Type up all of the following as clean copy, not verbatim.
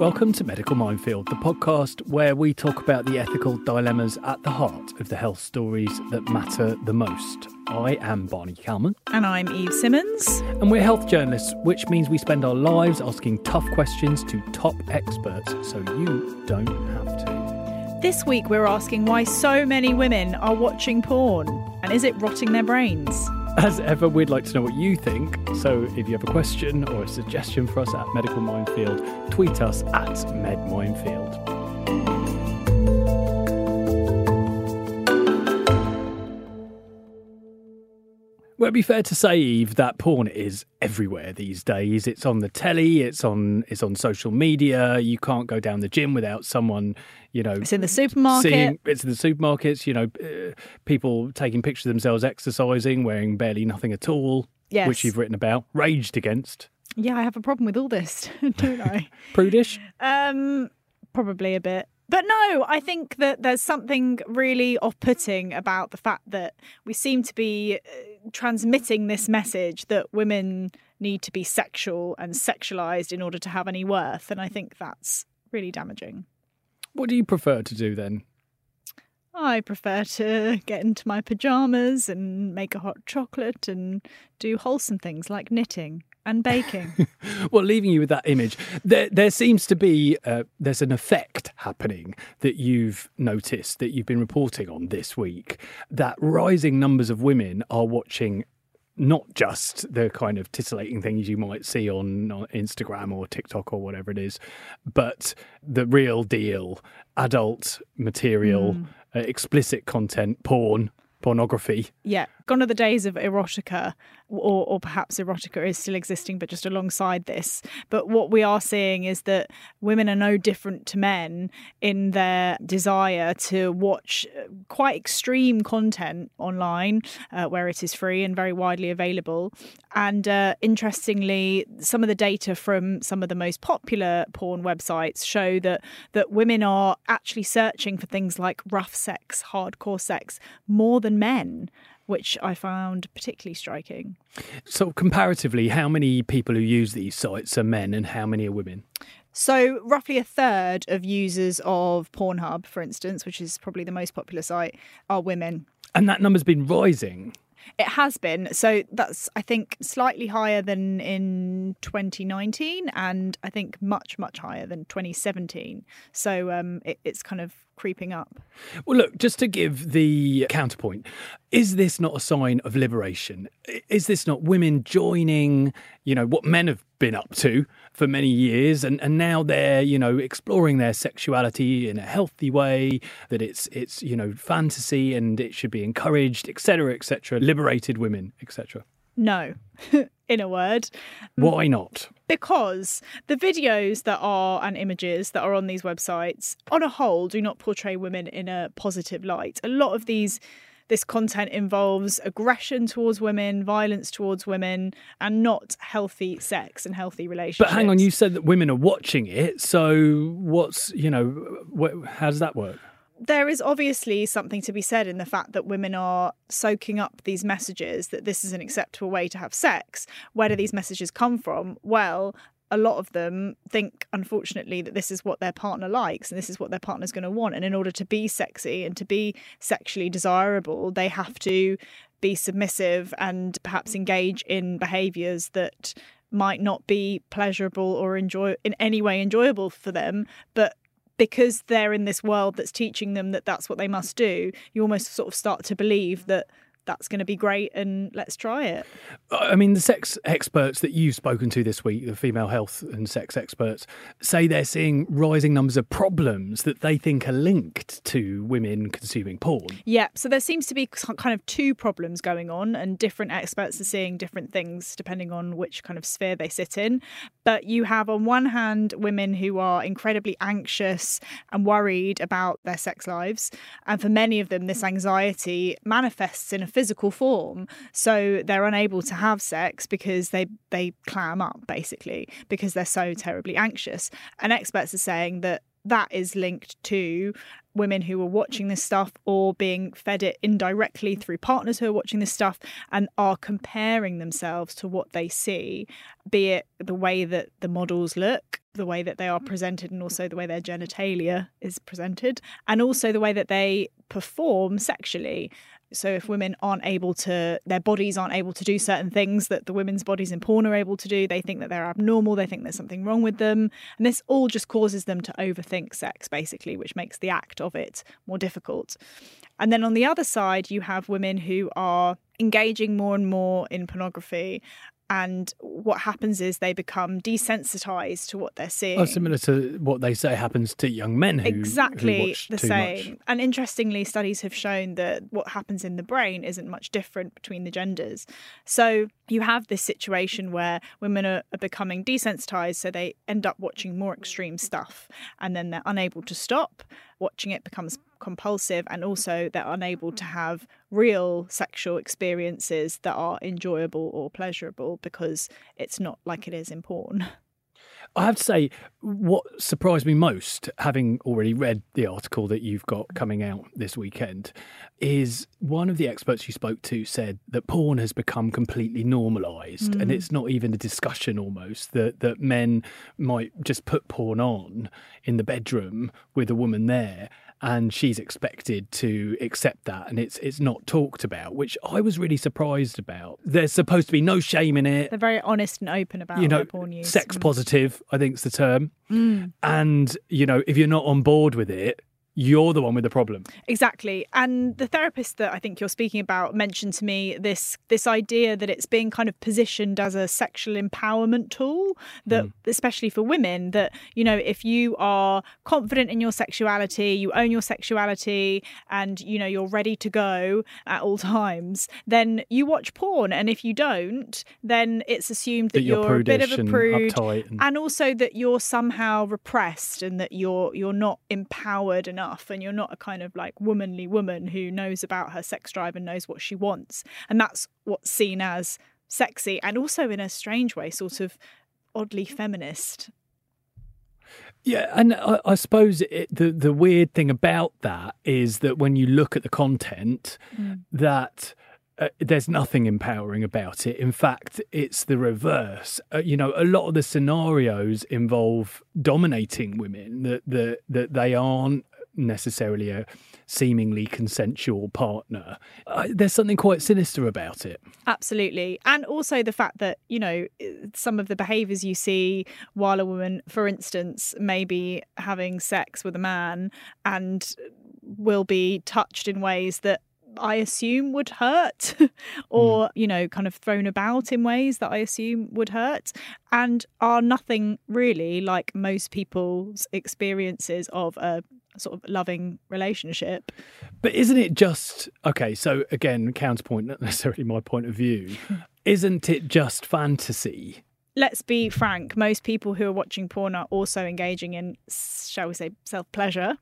Welcome to Medical Minefield, the podcast where we talk about the ethical dilemmas at the heart of the health stories that matter the most. I am Barney Kalman. And I'm Eve Simmons. And we're health journalists, which means we spend our lives asking tough questions to top experts so you don't have to. This week we're asking why so many women are watching porn, and is it rotting their brains? As ever, we'd like to know what you think. So if you have a question or a suggestion for us at Medical Minefield, tweet us at MedMinefield. Well, it'd be fair to say, Eve, that porn is everywhere these days. It's on the telly, it's on social media. You can't go down the gym without someone, you know... It's in the supermarket. It's in the supermarkets, you know, people taking pictures of themselves exercising, wearing barely nothing at all, yes. Which you've written about, raged against. Yeah, I have a problem with all this, don't I? Prudish? Probably a bit. But no, I think that there's something really off-putting about the fact that we seem to be transmitting this message that women need to be sexual and sexualized in order to have any worth. And I think that's really damaging. What do you prefer to do then? I prefer to get into my pajamas and make a hot chocolate and do wholesome things like knitting. And baking. Well, leaving you with that image, there seems to be, there's an effect happening that you've noticed, that you've been reporting on this week, that rising numbers of women are watching not just the kind of titillating things you might see on Instagram or TikTok or whatever it is, but the real deal, adult material, explicit content, porn. Pornography. Yeah. Gone are the days of erotica, or perhaps erotica is still existing, but just alongside this. But what we are seeing is that women are no different to men in their desire to watch quite extreme content online, where it is free and very widely available. And interestingly, some of the data from some of the most popular porn websites show that women are actually searching for things like rough sex, hardcore sex, more than men, which I found particularly striking. So comparatively, how many people who use these sites are men and how many are women? So roughly a third of users of Pornhub, for instance, which is probably the most popular site, are women. And that number's been rising. It has been. So that's, I think, slightly higher than in 2019 and I think much, much higher than 2017. So it's kind of creeping up. Well, look, just to give the counterpoint, is this not a sign of liberation? Is this not women joining, you know, what men have been up to for many years and now they're, you know, exploring their sexuality in a healthy way, that it's you know, fantasy and it should be encouraged, et cetera, liberated women, et cetera? No, in a word. Why not? Because the videos that are and images that are on these websites, on a whole, do not portray women in a positive light. A lot of this content involves aggression towards women, violence towards women, and not healthy sex and healthy relationships. But hang on, you said that women are watching it. So what's, you know, how does that work? There is obviously something to be said in the fact that women are soaking up these messages that this is an acceptable way to have sex. Where do these messages come from? Well, a lot of them think, unfortunately, that this is what their partner likes and this is what their partner's going to want. And in order to be sexy and to be sexually desirable, they have to be submissive and perhaps engage in behaviours that might not be pleasurable or in any way enjoyable for them, but because they're in this world that's teaching them that that's what they must do, you almost sort of start to believe that that's going to be great and let's try it. I mean, the sex experts that you've spoken to this week, the female health and sex experts, say they're seeing rising numbers of problems that they think are linked to women consuming porn. Yeah, so there seems to be kind of two problems going on and different experts are seeing different things depending on which kind of sphere they sit in. But you have, on one hand, women who are incredibly anxious and worried about their sex lives. And for many of them, this anxiety manifests in a physical form. So they're unable to have sex because they clam up, basically, because they're so terribly anxious. And experts are saying that is linked to women who are watching this stuff or being fed it indirectly through partners who are watching this stuff and are comparing themselves to what they see, be it the way that the models look, the way that they are presented, and also the way their genitalia is presented, and also the way that they perform sexually. So if women aren't able to, their bodies aren't able to do certain things that the women's bodies in porn are able to do, they think that they're abnormal, they think there's something wrong with them. And this all just causes them to overthink sex, basically, which makes the act of it more difficult. And then on the other side, you have women who are engaging more and more in pornography. And what happens is they become desensitized to what they're seeing. Oh, similar to what they say happens to young men who exactly who watch the too same. Much. And interestingly, studies have shown that what happens in the brain isn't much different between the genders. So you have this situation where women are becoming desensitized, so they end up watching more extreme stuff, and then they're unable to stop. Watching it becomes compulsive, and also they're unable to have real sexual experiences that are enjoyable or pleasurable because it's not like it is in porn. I have to say, what surprised me most, having already read the article that you've got coming out this weekend, is one of the experts you spoke to said that porn has become completely normalised, and it's not even a discussion almost, that men might just put porn on in the bedroom with a woman there, and she's expected to accept that, and it's not talked about, which I was really surprised about. There's supposed to be no shame in it. They're very honest and open about their porn use. Sex positive, I think's the term. And, if you're not on board with it, you're the one with the problem. Exactly. And the therapist that I think you're speaking about mentioned to me this idea that it's being kind of positioned as a sexual empowerment tool, that especially for women, that, if you are confident in your sexuality, you own your sexuality, and, you're ready to go at all times, then you watch porn. And if you don't, then it's assumed that you're a bit of a prude, and also that you're somehow repressed and that you're not empowered and and you're not a kind of like womanly woman who knows about her sex drive and knows what she wants. And that's what's seen as sexy, and also in a strange way sort of oddly feminist. Yeah, and I suppose the weird thing about that is that when you look at the content, that there's nothing empowering about it. In fact, it's the reverse. A lot of the scenarios involve dominating women, that they aren't necessarily a seemingly consensual partner. There's something quite sinister about it. Absolutely. And also the fact that, some of the behaviours you see while a woman, for instance, may be having sex with a man and will be touched in ways that I assume would hurt or, kind of thrown about in ways that I assume would hurt, and are nothing really like most people's experiences of a sort of loving relationship. But isn't it just, okay, so again, counterpoint, not necessarily my point of view, isn't it just fantasy? Let's be frank, most people who are watching porn are also engaging in, shall we say, self-pleasure.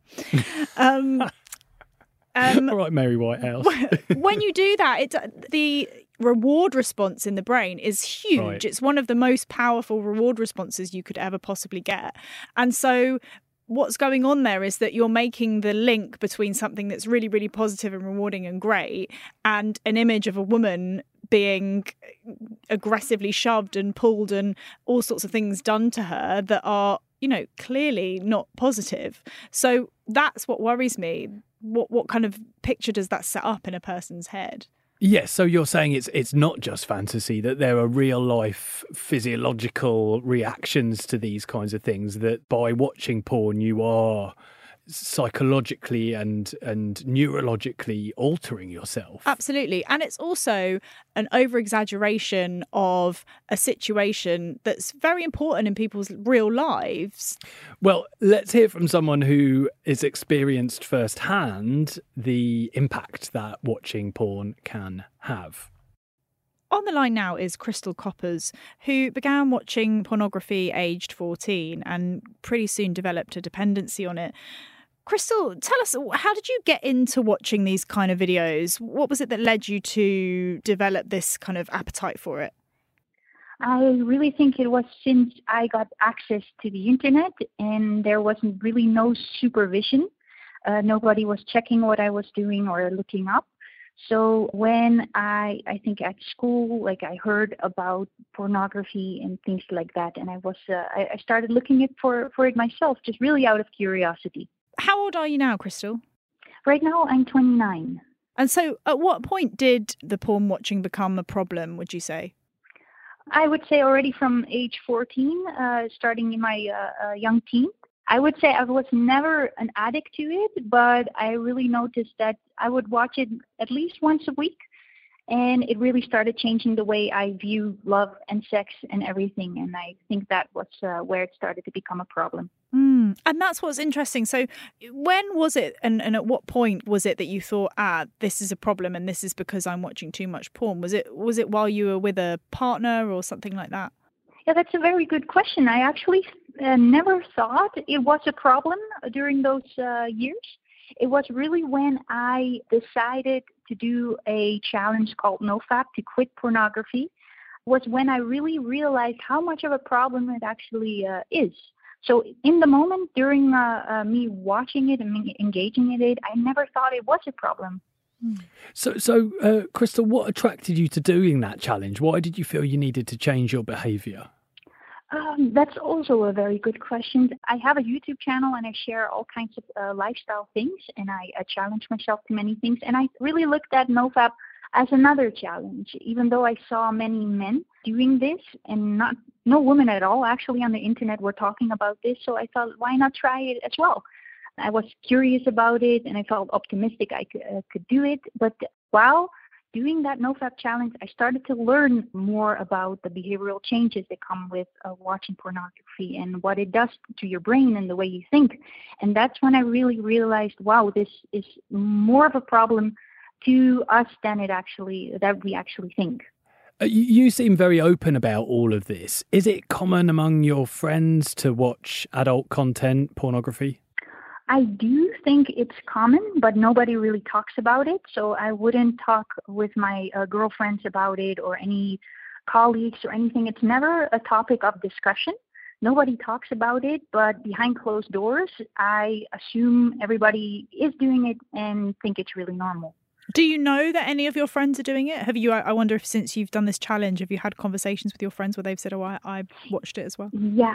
All right, Mary Whitehouse. When you do that, the reward response in the brain is huge. Right. It's one of the most powerful reward responses you could ever possibly get. And so what's going on there is that you're making the link between something that's really, really positive and rewarding and great and an image of a woman being aggressively shoved and pulled and all sorts of things done to her that are, clearly not positive. So that's what worries me. What kind of picture does that set up in a person's head? Yes, so you're saying it's not just fantasy, that there are real-life physiological reactions to these kinds of things, that by watching porn you are psychologically and neurologically altering yourself. Absolutely. And it's also an over-exaggeration of a situation that's very important in people's real lives. Well, let's hear from someone who has experienced firsthand the impact that watching porn can have. On the line now is Crystal Coppers, who began watching pornography aged 14 and pretty soon developed a dependency on it. Crystal, tell us, how did you get into watching these kind of videos? What was it that led you to develop this kind of appetite for it? I really think it was since I got access to the internet and there wasn't really no supervision nobody was checking what I was doing or looking up. So when I think at school, like I heard about pornography and things like that, and I was I started looking for it myself, just really out of curiosity. How old are you now, Crystal? Right now, I'm 29. And so at what point did the porn watching become a problem, would you say? I would say already from age 14, starting in my young teens. I would say I was never an addict to it, but I really noticed that I would watch it at least once a week, and it really started changing the way I view love and sex and everything, and I think that was where it started to become a problem. Mm. And that's what's interesting. So when was it, and at what point was it that you thought, this is a problem and this is because I'm watching too much porn? Was it while you were with a partner or something like that? Yeah, that's a very good question. I actually never thought it was a problem during those years. It was really when I decided to do a challenge called NoFap to quit pornography, was when I really realized how much of a problem it actually is. So in the moment during me watching it and me engaging in it, I never thought it was a problem. So Crystal, what attracted you to doing that challenge? Why did you feel you needed to change your behaviour? That's also a very good question. I have a YouTube channel and I share all kinds of lifestyle things, and I challenge myself to many things. And I really looked at NoFap as another challenge, even though I saw many men doing this and no women at all actually on the internet were talking about this. So I thought, why not try it as well? I was curious about it and I felt optimistic I could do it. But while doing that NoFap challenge, I started to learn more about the behavioral changes that come with watching pornography and what it does to your brain and the way you think. And that's when I really realized, wow, this is more of a problem to us than we actually think. You seem very open about all of this. Is it common among your friends to watch adult content, pornography? I do think it's common, but nobody really talks about it. So I wouldn't talk with my girlfriends about it or any colleagues or anything. It's never a topic of discussion. Nobody talks about it, but behind closed doors, I assume everybody is doing it and think it's really normal. Do you know that any of your friends are doing it? Have you? I wonder if since you've done this challenge, have you had conversations with your friends where they've said, oh, I watched it as well? Yeah.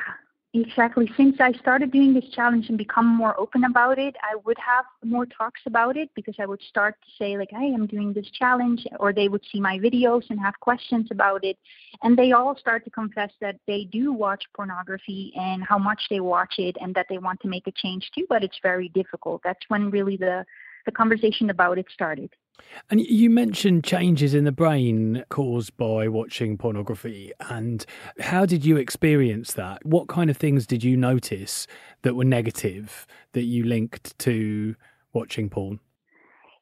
Exactly. Since I started doing this challenge and become more open about it, I would have more talks about it because I would start to say like, hey, I'm doing this challenge, or they would see my videos and have questions about it. And they all start to confess that they do watch pornography and how much they watch it and that they want to make a change too, but it's very difficult. That's when really the conversation about it started. And you mentioned changes in the brain caused by watching pornography. And how did you experience that? What kind of things did you notice that were negative that you linked to watching porn?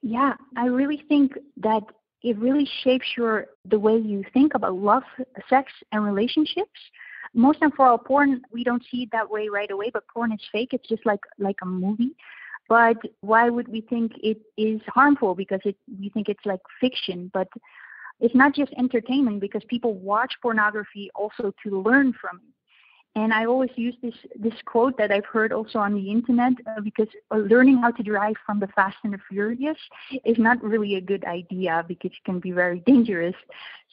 Yeah, I really think that it really shapes the way you think about love, sex, and relationships. Most and for all, porn, we don't see it that way right away, but porn is fake. It's just like a movie. But why would we think it is harmful? Because we think it's like fiction, but it's not just entertainment because people watch pornography also to learn from it. And I always use this quote that I've heard also on the internet because learning how to drive from the Fast and the Furious is not really a good idea because it can be very dangerous.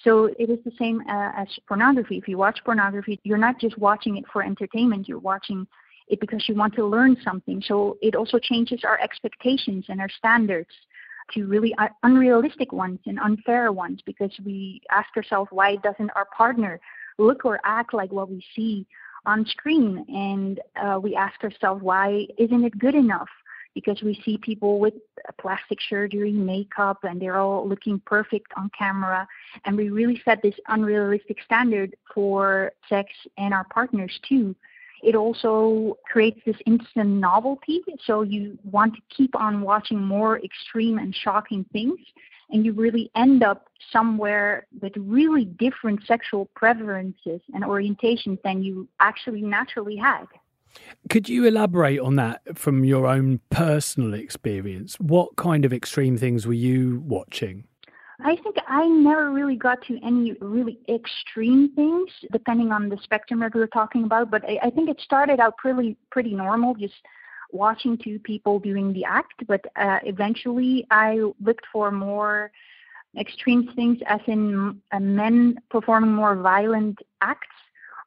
So it is the same as pornography. If you watch pornography, you're not just watching it for entertainment, you're watching it because you want to learn something. So it also changes our expectations and our standards to really unrealistic ones and unfair ones, because we ask ourselves, why doesn't our partner look or act like what we see on screen? And we ask ourselves, why isn't it good enough? Because we see people with plastic surgery, makeup, and they're all looking perfect on camera. And we really set this unrealistic standard for sex and our partners too. It also creates this instant novelty, so you want to keep on watching more extreme and shocking things, and you really end up somewhere with really different sexual preferences and orientations than you actually naturally had. Could you elaborate on that from your own personal experience? What kind of extreme things were you watching? I think I never really got to any really extreme things, depending on the spectrum that we were talking about. But I think it started out pretty normal, just watching two people doing the act, but eventually I looked for more extreme things, as in men performing more violent acts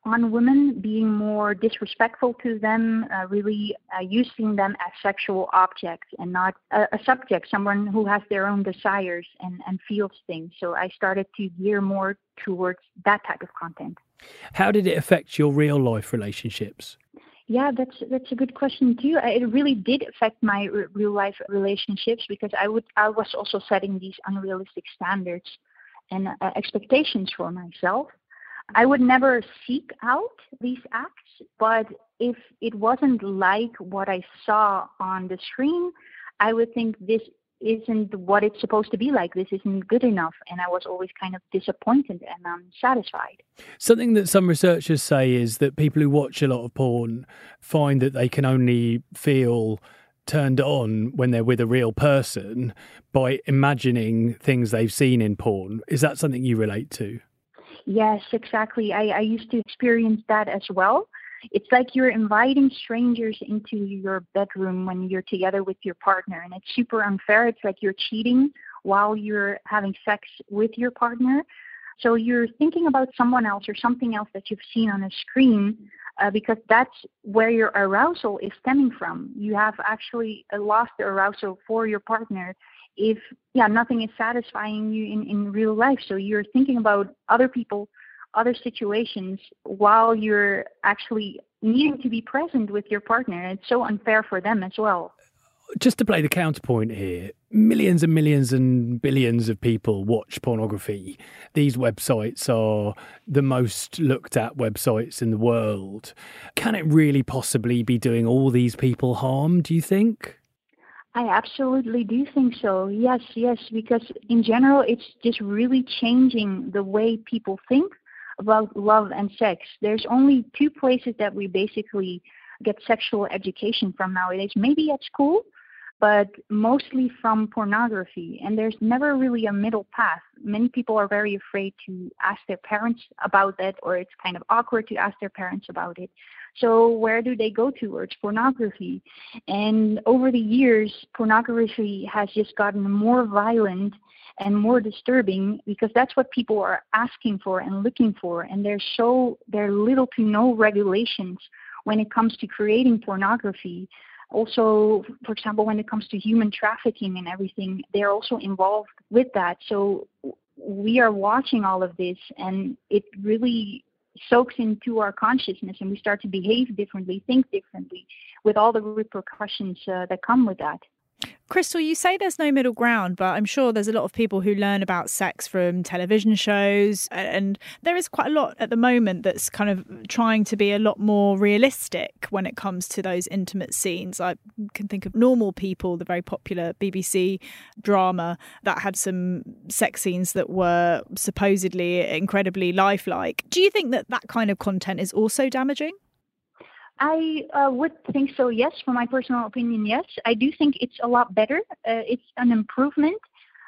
on women, being more disrespectful to them, really using them as sexual objects and not a subject, someone who has their own desires and feels things. So I started to gear more towards that type of content. How did it affect your real life relationships? Yeah, that's a good question too. It really did affect my real life relationships, because I was also setting these unrealistic standards and expectations for myself. I would never seek out these acts, but if it wasn't like what I saw on the screen, I would think this isn't what it's supposed to be like. This isn't good enough. And I was always kind of disappointed and unsatisfied. Something that some researchers say is that people who watch a lot of porn find that they can only feel turned on when they're with a real person by imagining things they've seen in porn. Is that something you relate to? Yes, exactly. I used to experience that as well. It's like you're inviting strangers into your bedroom when you're together with your partner, and it's super unfair. It's like you're cheating while you're having sex with your partner. So you're thinking about someone else or something else that you've seen on a screen, because that's where your arousal is stemming from. You have actually lost the arousal for your partner if nothing is satisfying you in real life. So you're thinking about other people, other situations, while you're actually needing to be present with your partner. It's so unfair for them as well. Just to play the counterpoint here, millions and millions and billions of people watch pornography. These websites are the most looked at websites in the world. Can it really possibly be doing all these people harm, do you think? I absolutely do think so. Yes, because in general, it's just really changing the way people think about love and sex. There's only two places that we basically get sexual education from nowadays, maybe at school, but mostly from pornography. And there's never really a middle path. Many people are very afraid to ask their parents about that, or it's kind of awkward to ask their parents about it. So where do they go towards pornography? And over the years, pornography has just gotten more violent and more disturbing, because that's what people are asking for and looking for. And there's little to no regulations when it comes to creating pornography. Also, for example, when it comes to human trafficking and everything, they're also involved with that. So we are watching all of this, and it really soaks into our consciousness, and we start to behave differently, think differently, with all the repercussions that come with that. Crystal, you say there's no middle ground, but I'm sure there's a lot of people who learn about sex from television shows, and there is quite a lot at the moment that's kind of trying to be a lot more realistic when it comes to those intimate scenes. I can think of Normal People, the very popular BBC drama that had some sex scenes that were supposedly incredibly lifelike. Do you think that that kind of content is also damaging? I would think so, yes. For my personal opinion, yes. I do think it's a lot better. It's an improvement,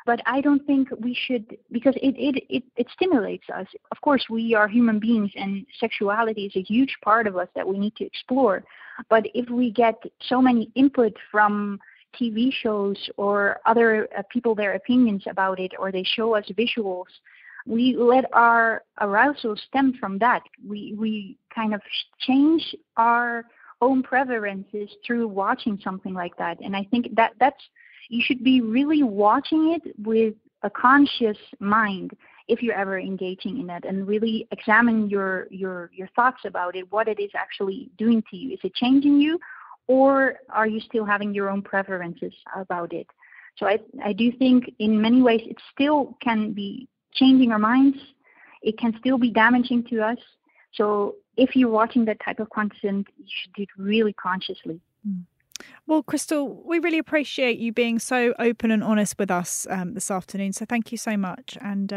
but I don't think we should, because it stimulates us. Of course, we are human beings, and sexuality is a huge part of us that we need to explore. But if we get so many input from TV shows or other people, their opinions about it, or they show us visuals, we let our arousal stem from that. We kind of change our own preferences through watching something like that. And I think that's, you should be really watching it with a conscious mind if you're ever engaging in that, and really examine your thoughts about it, what it is actually doing to you. Is it changing you, or are you still having your own preferences about it? So I do think in many ways it still can be changing our minds. It can still be damaging to us. So if you're watching that type of content, you should do it really consciously. Well, Crystal, we really appreciate you being so open and honest with us this afternoon. So thank you so much. And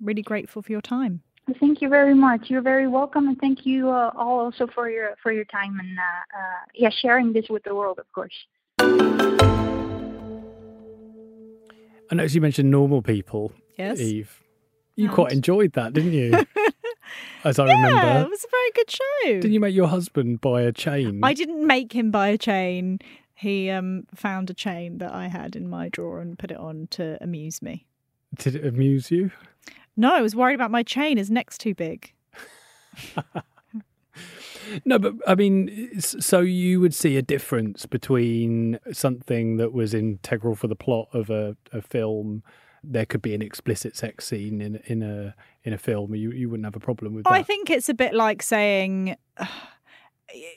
really grateful for your time. Thank you very much. You're very welcome. And thank you all also for your time and sharing this with the world, of course. I noticed you mentioned Normal People. Yes. Eve, you quite enjoyed that, didn't you? As I remember. Yeah, it was a very quite a good show. Didn't you make your husband buy a chain? I didn't make him buy a chain. He found a chain that I had in my drawer and put it on to amuse me. Did it amuse you? No, I was worried about my chain. His neck's too big. No, but I mean, so you would see a difference between something that was integral for the plot of a film. There could be an explicit sex scene in a film. You wouldn't have a problem with that. I think it's a bit like saying,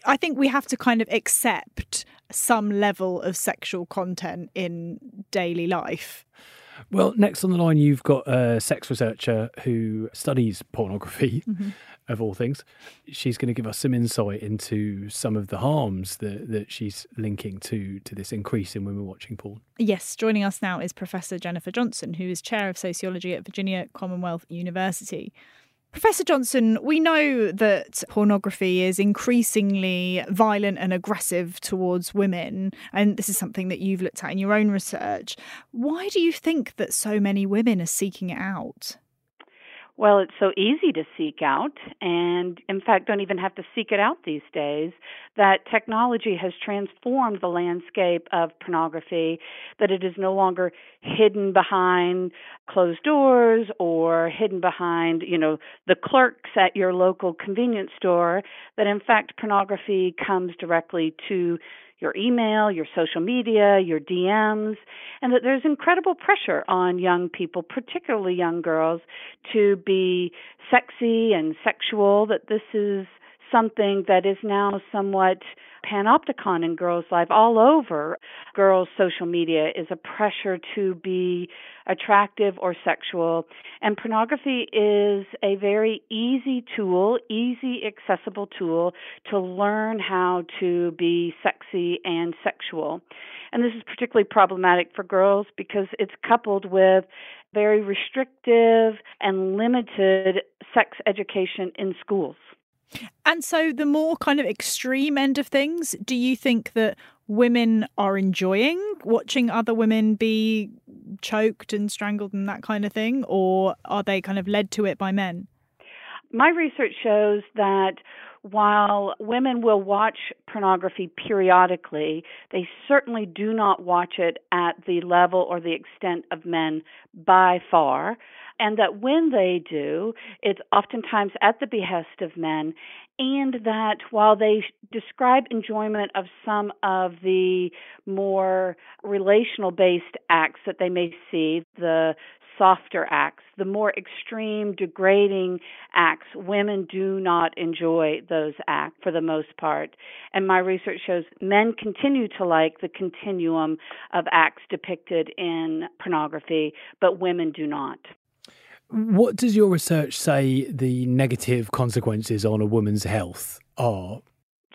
I think we have to kind of accept some level of sexual content in daily life. Well, next on the line, you've got a sex researcher who studies pornography, mm-hmm. of all things. She's going to give us some insight into some of the harms that she's linking to this increase in women watching porn. Yes, joining us now is Professor Jennifer Johnson, who is Chair of Sociology at Virginia Commonwealth University. Professor Johnson, we know that pornography is increasingly violent and aggressive towards women, and this is something that you've looked at in your own research. Why do you think that so many women are seeking it out? Well, it's so easy to seek out, and in fact, don't even have to seek it out these days, that technology has transformed the landscape of pornography, that it is no longer hidden behind closed doors or hidden behind, the clerks at your local convenience store, that in fact, pornography comes directly to your email, your social media, your DMs, and that there's incredible pressure on young people, particularly young girls, to be sexy and sexual, that this is something that is now somewhat panopticon in girls' life. All over girls' social media is a pressure to be attractive or sexual. And pornography is a very easy tool, easy accessible tool to learn how to be sexy and sexual. And this is particularly problematic for girls because it's coupled with very restrictive and limited sex education in schools. And so the more kind of extreme end of things, do you think that women are enjoying watching other women be choked and strangled and that kind of thing? Or are they kind of led to it by men? My research shows that while women will watch pornography periodically, they certainly do not watch it at the level or the extent of men by far, and that when they do, it's oftentimes at the behest of men, and that while they describe enjoyment of some of the more relational-based acts that they may see, the softer acts, the more extreme, degrading acts, women do not enjoy those acts for the most part. And my research shows men continue to like the continuum of acts depicted in pornography, but women do not. What does your research say the negative consequences on a woman's health are?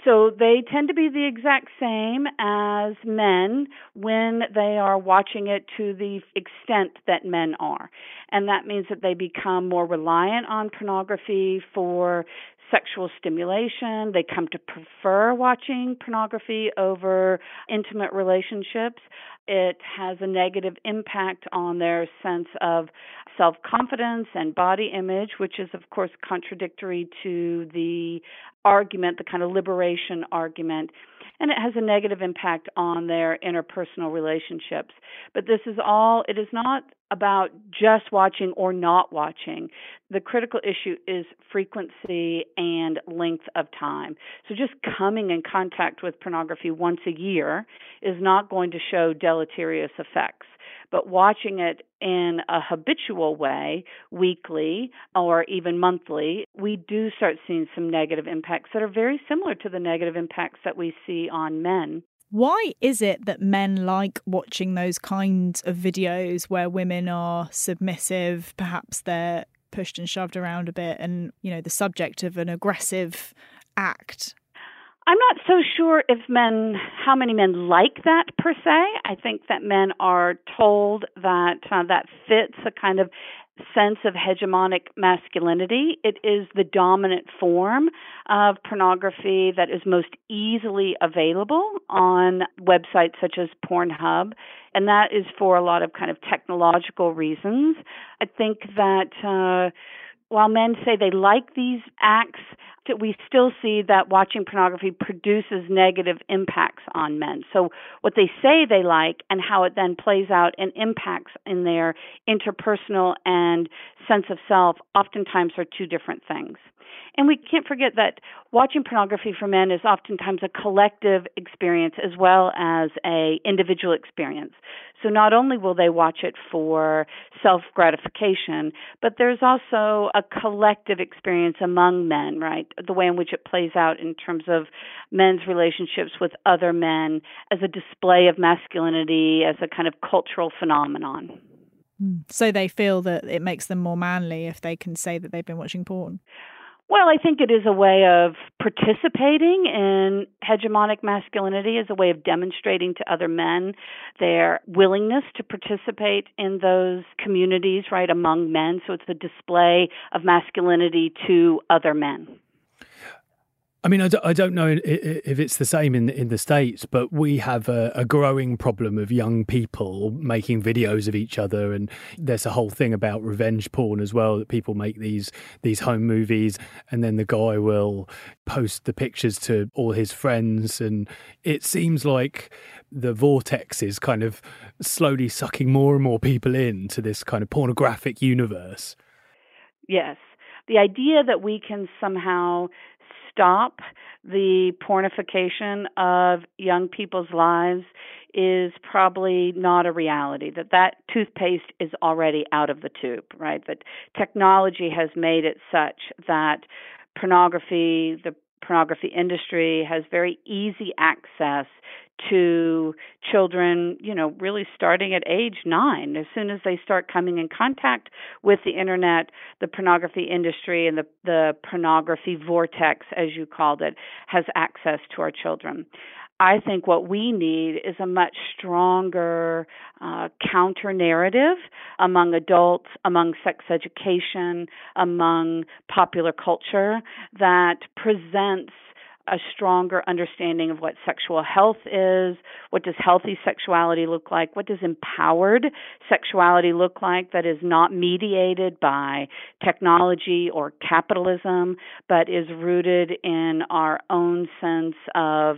So they tend to be the exact same as men when they are watching it to the extent that men are. And that means that they become more reliant on pornography for sexual stimulation. They come to prefer watching pornography over intimate relationships. It has a negative impact on their sense of self-confidence and body image, which is, of course, contradictory to the argument, the kind of liberation argument. And it has a negative impact on their interpersonal relationships. But this is all, it is not about just watching or not watching. The critical issue is frequency and length of time. So just coming in contact with pornography once a year is not going to show deleterious effects. But watching it in a habitual way, weekly or even monthly, we do start seeing some negative impacts that are very similar to the negative impacts that we see on men. Why is it that men like watching those kinds of videos where women are submissive, perhaps they're pushed and shoved around a bit and, the subject of an aggressive act? I'm not so sure how many men like that per se. I think that men are told that that fits a kind of sense of hegemonic masculinity. It is the dominant form of pornography that is most easily available on websites such as Pornhub, and that is for a lot of kind of technological reasons. I think that While men say they like these acts, we still see that watching pornography produces negative impacts on men. So what they say they like and how it then plays out and impacts in their interpersonal and sense of self oftentimes are two different things. And we can't forget that watching pornography for men is oftentimes a collective experience as well as an individual experience. So not only will they watch it for self-gratification, but there's also a collective experience among men, right? The way in which it plays out in terms of men's relationships with other men as a display of masculinity, as a kind of cultural phenomenon. So they feel that it makes them more manly if they can say that they've been watching porn? Well, I think it is a way of participating in hegemonic masculinity, as a way of demonstrating to other men their willingness to participate in those communities, right, among men. So it's the display of masculinity to other men. I mean, I don't know if it's the same in the States, but we have a growing problem of young people making videos of each other. And there's a whole thing about revenge porn as well, that people make these home movies and then the guy will post the pictures to all his friends. And it seems like the vortex is kind of slowly sucking more and more people into this kind of pornographic universe. Yes. The idea that we can somehow stop the pornification of young people's lives is probably not a reality, that toothpaste is already out of the tube, right? That technology has made it such that pornography, the pornography industry has very easy access to children, you know, really starting at age 9. As soon as they start coming in contact with the internet, the pornography industry and the pornography vortex, as you called it, has access to our children. I think what we need is a much stronger counter-narrative among adults, among sex education, among popular culture that presents a stronger understanding of what sexual health is, what does healthy sexuality look like, what does empowered sexuality look like that is not mediated by technology or capitalism, but is rooted in our own sense of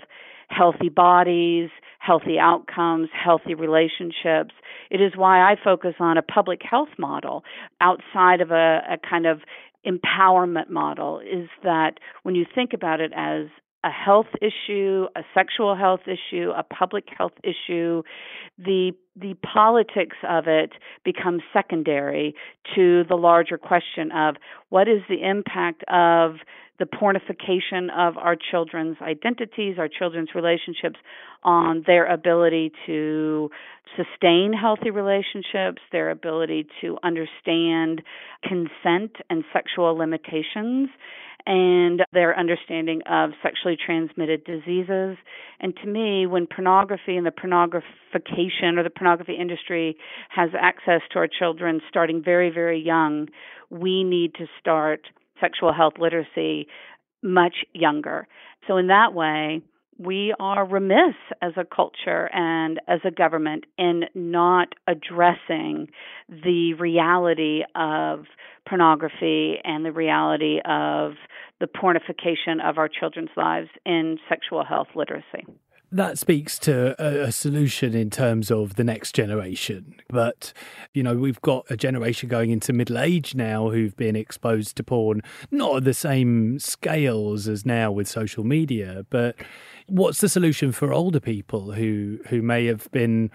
healthy bodies, healthy outcomes, healthy relationships. It is why I focus on a public health model outside of a kind of empowerment model, is that when you think about it as a health issue, a sexual health issue, a public health issue, the politics of it becomes secondary to the larger question of what is the impact of the pornification of our children's identities, our children's relationships, on their ability to sustain healthy relationships, their ability to understand consent and sexual limitations, and their understanding of sexually transmitted diseases. And to me, when pornography and the pornographication or the pornography industry has access to our children starting very, very young, we need to start sexual health literacy much younger. So in that way, we are remiss as a culture and as a government in not addressing the reality of pornography and the reality of the pornification of our children's lives in sexual health literacy. That speaks to a solution in terms of the next generation. But, you know, we've got a generation going into middle age now who've been exposed to porn, not at the same scales as now with social media. But what's the solution for older people who may have been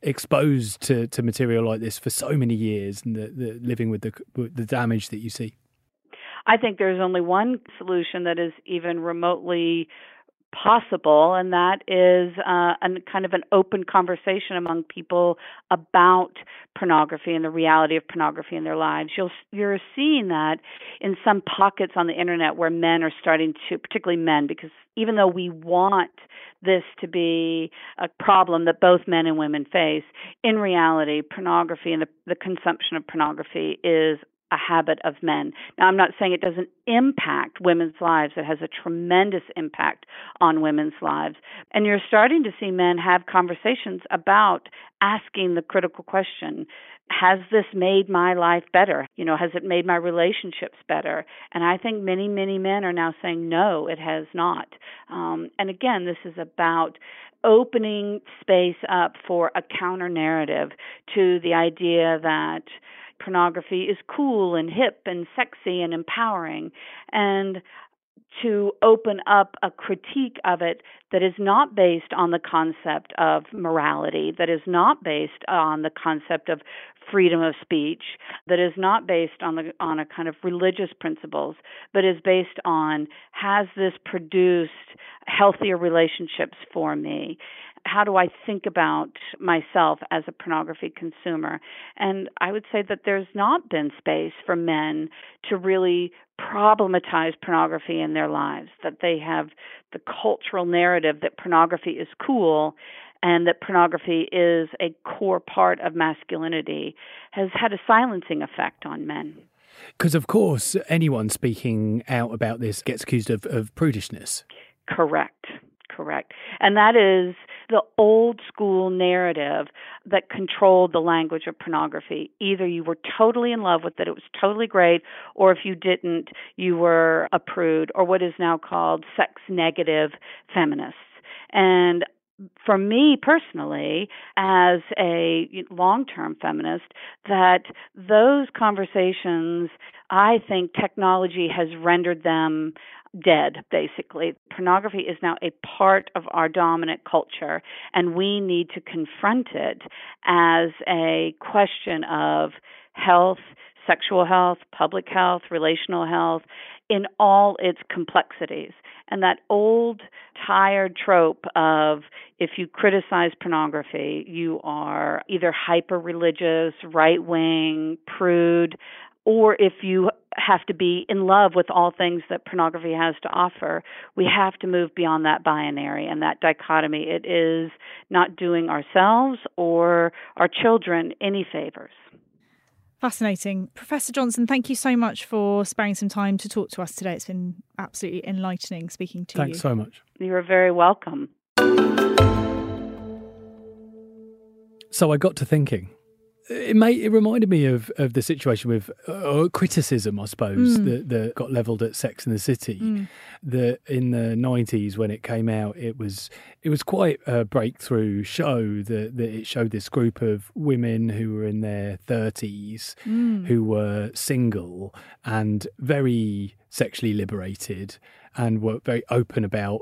exposed to material like this for so many years and the living with the damage that you see? I think there's only one solution that is even remotely possible, and that is a kind of an open conversation among people about pornography and the reality of pornography in their lives. You're seeing that in some pockets on the internet where men are starting to, particularly men, because even though we want this to be a problem that both men and women face, in reality, pornography and the consumption of pornography is a habit of men. Now, I'm not saying it doesn't impact women's lives. It has a tremendous impact on women's lives. And you're starting to see men have conversations about asking the critical question, has this made my life better? You know, has it made my relationships better? And I think many, many men are now saying, no, it has not. And again, this is about opening space up for a counter-narrative to the idea that pornography is cool and hip and sexy and empowering, and to open up a critique of it that is not based on the concept of morality, that is not based on the concept of freedom of speech, that is not based on a kind of religious principles, but is based on, has this produced healthier relationships for me? How do I think about myself as a pornography consumer? And I would say that there's not been space for men to really problematize pornography in their lives, that they have the cultural narrative that pornography is cool and that pornography is a core part of masculinity has had a silencing effect on men. Because, of course, anyone speaking out about this gets accused of prudishness. Correct. And that is the old school narrative that controlled the language of pornography. Either you were totally in love with it, it was totally great, or if you didn't, you were a prude, or what is now called sex-negative feminists. And for me personally, as a long-term feminist, that those conversations, I think technology has rendered them dead, basically. Pornography is now a part of our dominant culture, and we need to confront it as a question of health, sexual health, public health, relational health, in all its complexities. And that old, tired trope of if you criticize pornography, you are either hyper-religious, right-wing, prude, or if you have to be in love with all things that pornography has to offer, we have to move beyond that binary and that dichotomy. It is not doing ourselves or our children any favors. Fascinating. Professor Johnson, thank you so much for sparing some time to talk to us today. It's been absolutely enlightening speaking to you. Thanks so much. You're very welcome. So I got to thinking. It reminded me of the situation with criticism, I suppose, that got levelled at Sex and the City. That in the 90s, when it came out, it was quite a breakthrough show. That it showed this group of women who were in their 30s, who were single and very sexually liberated, and were very open about,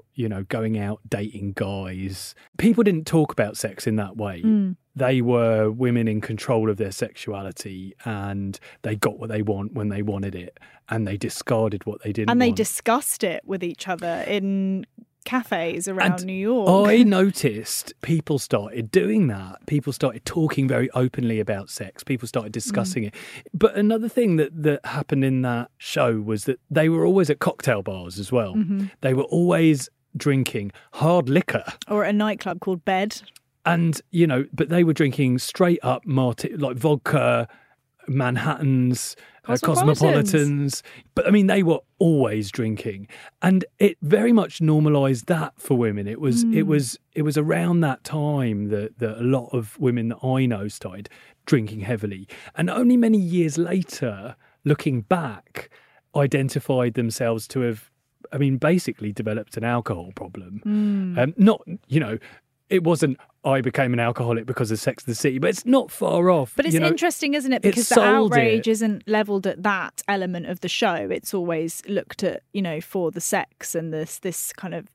going out, dating guys. People didn't talk about sex in that way. They were women in control of their sexuality, and they got what they want when they wanted it, and they discarded what they didn't want. And they discussed it with each other in cafes around New York. I noticed people started doing that. People started talking very openly about sex. People started discussing it. But another thing that happened in that show was that they were always at cocktail bars as well. They were always drinking hard liquor. Or at a nightclub called Bed. And, but they were drinking straight up like vodka, Manhattans, Cosmopolitans. But, they were always drinking. And it very much normalised that for women. It was around that time that a lot of women that I know started drinking heavily. And only many years later, looking back, identified themselves to have, basically developed an alcohol problem. It wasn't, I became an alcoholic because of Sex and the City, but it's not far off. But it's interesting, isn't it? Because the outrage isn't levelled at that element of the show. It's always looked at, for the sex and this kind of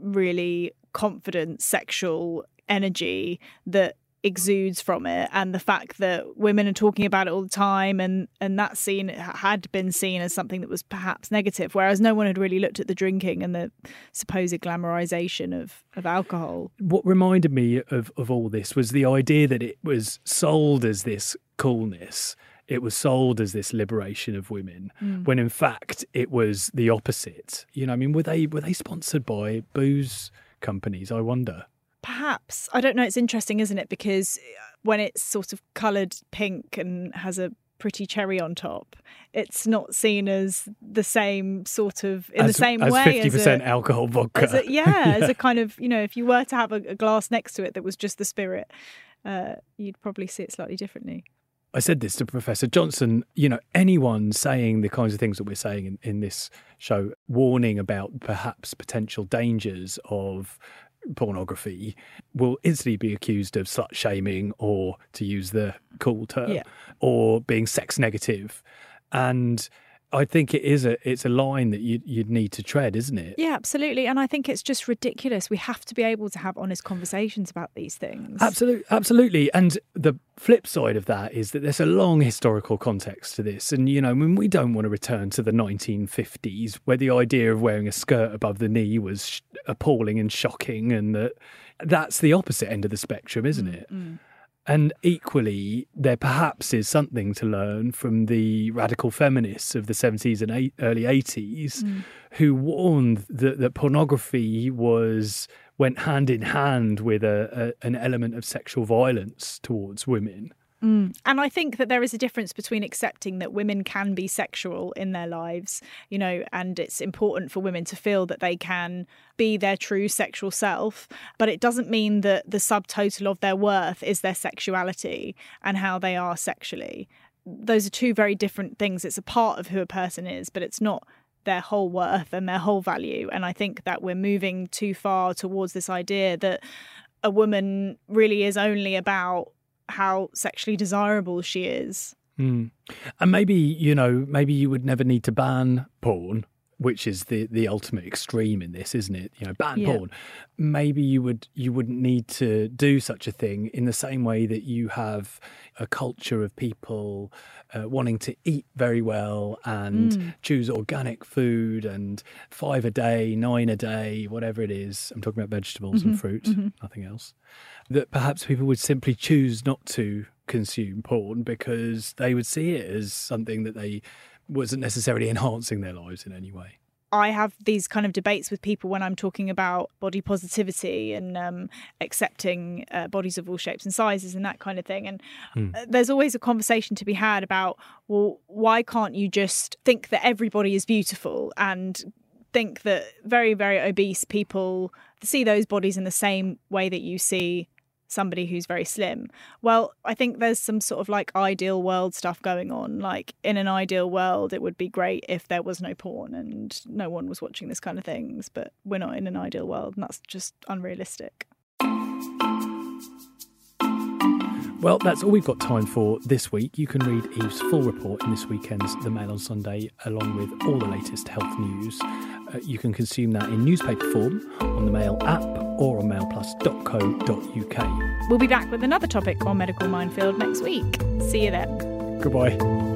really confident sexual energy that exudes from it, and the fact that women are talking about it all the time, and that scene had been seen as something that was perhaps negative, whereas no one had really looked at the drinking and the supposed glamorization of alcohol. What reminded me of all this was the idea that it was sold as this coolness. It was sold as this liberation of women, when in fact it was the opposite. Were they sponsored by booze companies, I wonder? Perhaps. I don't know. It's interesting, isn't it? Because when it's sort of coloured pink and has a pretty cherry on top. It's not seen as the same sort of in the same way 50% as 50% alcohol vodka. As a, yeah, as a kind of, you know, if you were to have a glass next to it that was just the spirit, you'd probably see it slightly differently. I said this to Professor Johnson, you know, anyone saying the kinds of things that we're saying in this show, warning about perhaps potential dangers of pornography, will instantly be accused of slut shaming, or to use the cool term, or being sex negative. And I think it's a line that you'd need to tread, isn't it? Yeah, absolutely. And I think it's just ridiculous. We have to be able to have honest conversations about these things. Absolutely. And the flip side of that is that there's a long historical context to this. And, you know, I mean, we don't want to return to the 1950s, where the idea of wearing a skirt above the knee was appalling and shocking. And that's the opposite end of the spectrum, isn't it? Mm. And equally, there perhaps is something to learn from the radical feminists of the 70s and early 80s who warned that pornography went hand in hand with an element of sexual violence towards women. Mm. And I think that there is a difference between accepting that women can be sexual in their lives, you know, and it's important for women to feel that they can be their true sexual self. But it doesn't mean that the subtotal of their worth is their sexuality and how they are sexually. Those are two very different things. It's a part of who a person is, but it's not their whole worth and their whole value. And I think that we're moving too far towards this idea that a woman really is only about how sexually desirable she is. Mm. And maybe you would never need to ban porn, which is the ultimate extreme in this, isn't it? You know, ban porn. Maybe you wouldn't need to do such a thing in the same way that you have a culture of people wanting to eat very well and choose organic food and 5 a day, 9 a day, whatever it is. I'm talking about vegetables and fruit, nothing else. That perhaps people would simply choose not to consume porn because they would see it as something that they wasn't necessarily enhancing their lives in any way. I have these kind of debates with people when I'm talking about body positivity and accepting bodies of all shapes and sizes and that kind of thing. And there's always a conversation to be had about, well, why can't you just think that everybody is beautiful and think that very, very obese people see those bodies in the same way that you see somebody who's very slim? Well, I think there's some sort of like ideal world stuff going on. Like, in an ideal world, it would be great if there was no porn and no one was watching this kind of things, but we're not in an ideal world, and that's just unrealistic. Well, that's all we've got time for this week. You can read Eve's full report in this weekend's The Mail on Sunday, along with all the latest health news. You can consume that in newspaper form on the Mail app or on mailplus.co.uk. We'll be back with another topic on Medical Minefield next week. See you then. Goodbye.